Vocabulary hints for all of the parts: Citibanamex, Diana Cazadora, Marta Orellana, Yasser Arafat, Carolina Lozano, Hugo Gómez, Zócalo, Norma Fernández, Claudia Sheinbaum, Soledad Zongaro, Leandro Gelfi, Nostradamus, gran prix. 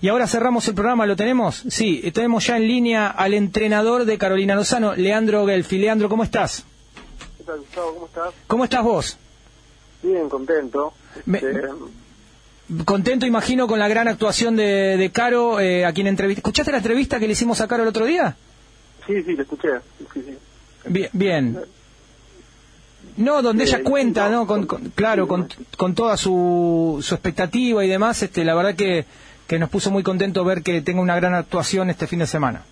Y ahora cerramos el programa, ¿lo tenemos? Sí, tenemos ya en línea al entrenador de Carolina Lozano, Leandro Gelfi. Leandro, ¿cómo estás? ¿Qué tal, Gustavo? ¿Cómo estás? ¿Cómo estás vos? Bien, contento. Contento, imagino, con la gran actuación de Caro, a quien entrevisté. ¿Escuchaste la entrevista que le hicimos a Caro el otro día? Sí, sí, la escuché. Sí. Bien, bien. No, donde ella cuenta, ¿no? Con toda su expectativa y demás, la verdad que nos puso muy contento ver que tenga una gran actuación este fin de semana.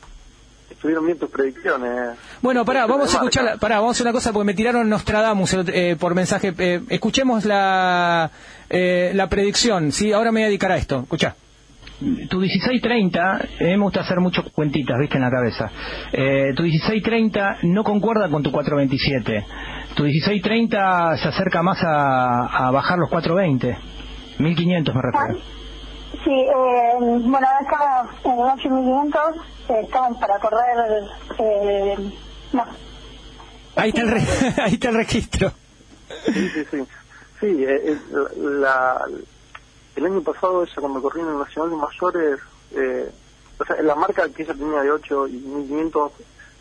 Estuvieron bien tus predicciones. Bueno, vamos a hacer una cosa porque me tiraron Nostradamus por mensaje. Escuchemos la predicción, ¿sí? Ahora me voy a dedicar a esto, escuchá. Tu 16:30, me gusta hacer muchas cuentitas, viste, en la cabeza. Tu 16:30 no concuerda con tu 4:27. Tu 16:30 se acerca más a bajar los 4:20. 1500 me refiero. Sí, bueno, acá en 8500 estamos para correr. No. Ahí está ahí está el registro. Sí. Sí, el año pasado ella, cuando corrió en el Nacional de Mayores, o sea, la marca que ella tenía de 8 y 1500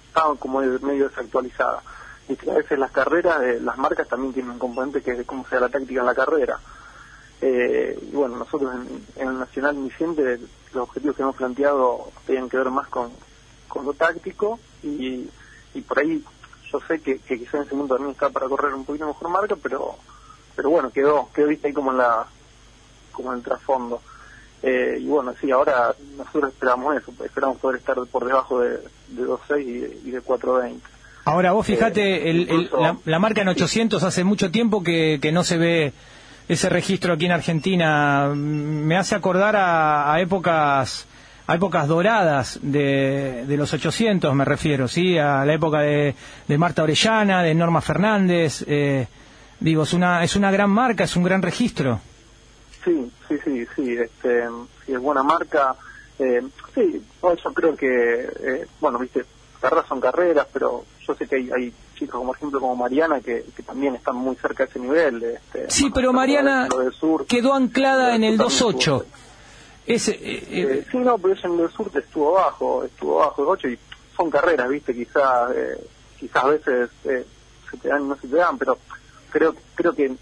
estaba como medio desactualizada. Y a veces las carreras, las marcas también tienen un componente que es cómo sea la táctica en la carrera. Y bueno, nosotros en el Nacional Vicente, los objetivos que hemos planteado tienen que ver más con lo táctico y por ahí yo sé que quizá en ese mundo también está para correr un poquito mejor marca, pero bueno, quedó vista ahí como en el trasfondo. Y bueno, sí, ahora nosotros esperamos eso, esperamos poder estar por debajo de 2.6 y de 4.20. Ahora vos fijate, la marca en 800 hace mucho tiempo que no se ve ese registro aquí en Argentina. Me hace acordar a épocas doradas de los 800, me refiero, ¿sí? A la época de Marta Orellana, de Norma Fernández. Digo, es una gran marca, es un gran registro. Sí, sí, es buena marca. Sí, yo creo que, bueno, viste, carreras son carreras, pero yo sé que hay chicos, como ejemplo, como Mariana, que también están muy cerca de ese nivel. Sí, pero Mariana quedó anclada en el 2.8. Sí, no, pero ella en el sur estuvo abajo el 8, y son carreras, viste, quizás a veces se te dan y no se te dan, pero creo que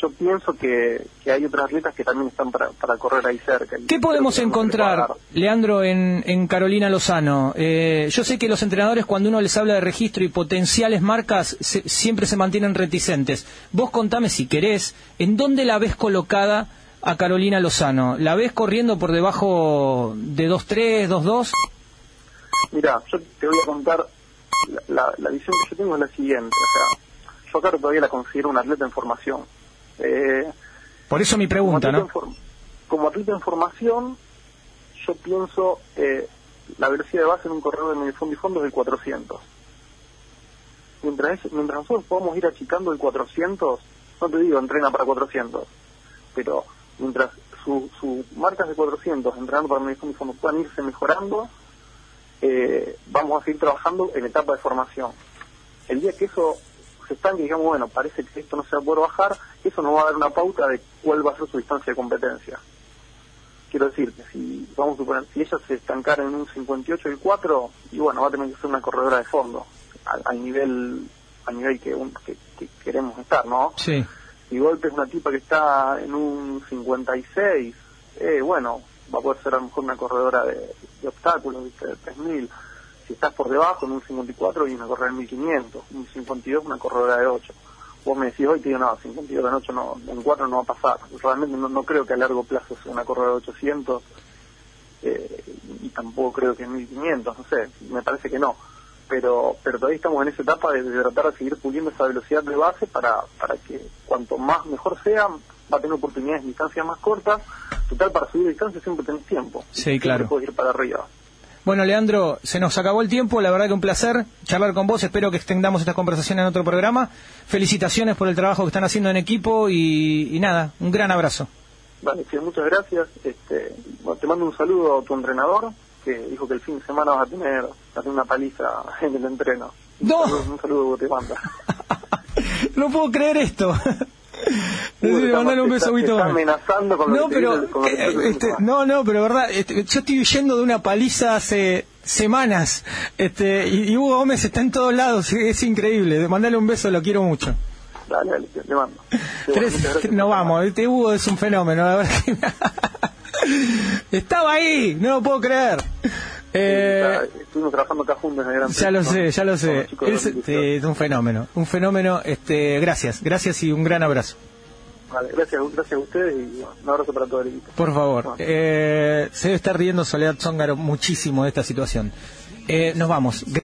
yo pienso que hay otras atletas que también están para correr ahí cerca. ¿Qué podemos encontrar, Leandro, en Carolina Lozano? Yo sé que los entrenadores, cuando uno les habla de registro y potenciales marcas, siempre se mantienen reticentes. Vos contame, si querés, ¿en dónde la ves colocada a Carolina Lozano? ¿La ves corriendo por debajo de 2.3, 2.2? Mirá, yo te voy a contar, la visión que yo tengo es la siguiente. O sea, yo claro todavía la considero una atleta en formación. Por eso mi pregunta, ¿no? Como atleta en formación, yo pienso la velocidad de base en un corredor de medio fondo y fondo es del 400. Mientras nosotros podamos ir achicando el 400, no te digo entrena para 400, pero mientras sus marcas de 400 entrenando para medio fondo y fondo puedan irse mejorando, vamos a seguir trabajando en etapa de formación. El día que eso se estanque, digamos, bueno, parece que esto no se va a poder bajar, eso nos va a dar una pauta de cuál va a ser su distancia de competencia. Quiero decir que si ella se estancara en un 58.4, y bueno, va a tener que ser una corredora de fondo al nivel que queremos estar, ¿no? Sí. Si golpes una tipa que está en un 56, bueno, va a poder ser a lo mejor una corredora de obstáculos, ¿viste? De 3.000. Si estás por debajo, en un 54 y una corredora de 1500, un 52 una corredora de 8. Vos me decís hoy, te digo, no, 52 en 8 no, en 4 no va a pasar. Realmente no creo que a largo plazo sea una corredora de 800, y tampoco creo que en 1500, no sé, me parece que no. Pero todavía estamos en esa etapa de tratar de seguir puliendo esa velocidad de base para que cuanto más mejor sea, va a tener oportunidades de distancias más cortas. Total, para subir distancia siempre tenés tiempo. Sí, claro. Puedes ir para arriba. Bueno, Leandro, se nos acabó el tiempo, la verdad que un placer charlar con vos, espero que extendamos esta conversación en otro programa. Felicitaciones por el trabajo que están haciendo en equipo y nada, un gran abrazo. Vale, sí, muchas gracias. Te mando un saludo a tu entrenador, que dijo que el fin de semana vas a tener una paliza en el entreno. ¡No! Un saludo te manda. No puedo creer esto. Mandale un beso, Huguito Gómez. No, pero verdad, yo estoy huyendo de una paliza hace semanas, y Hugo Gómez está en todos lados, es increíble. Mandale un beso, lo quiero mucho. Dale, te mando. No vamos, este Hugo es un fenómeno, la verdad que estaba ahí, no lo puedo creer. Estuvimos trabajando acá juntos en el Gran Premio. Ya lo sé. Es un fenómeno. Gracias y un gran abrazo. Vale, gracias a ustedes y un abrazo para todo el equipo. Por favor. Bueno. Se debe estar riendo Soledad Zongaro muchísimo de esta situación. Nos vamos.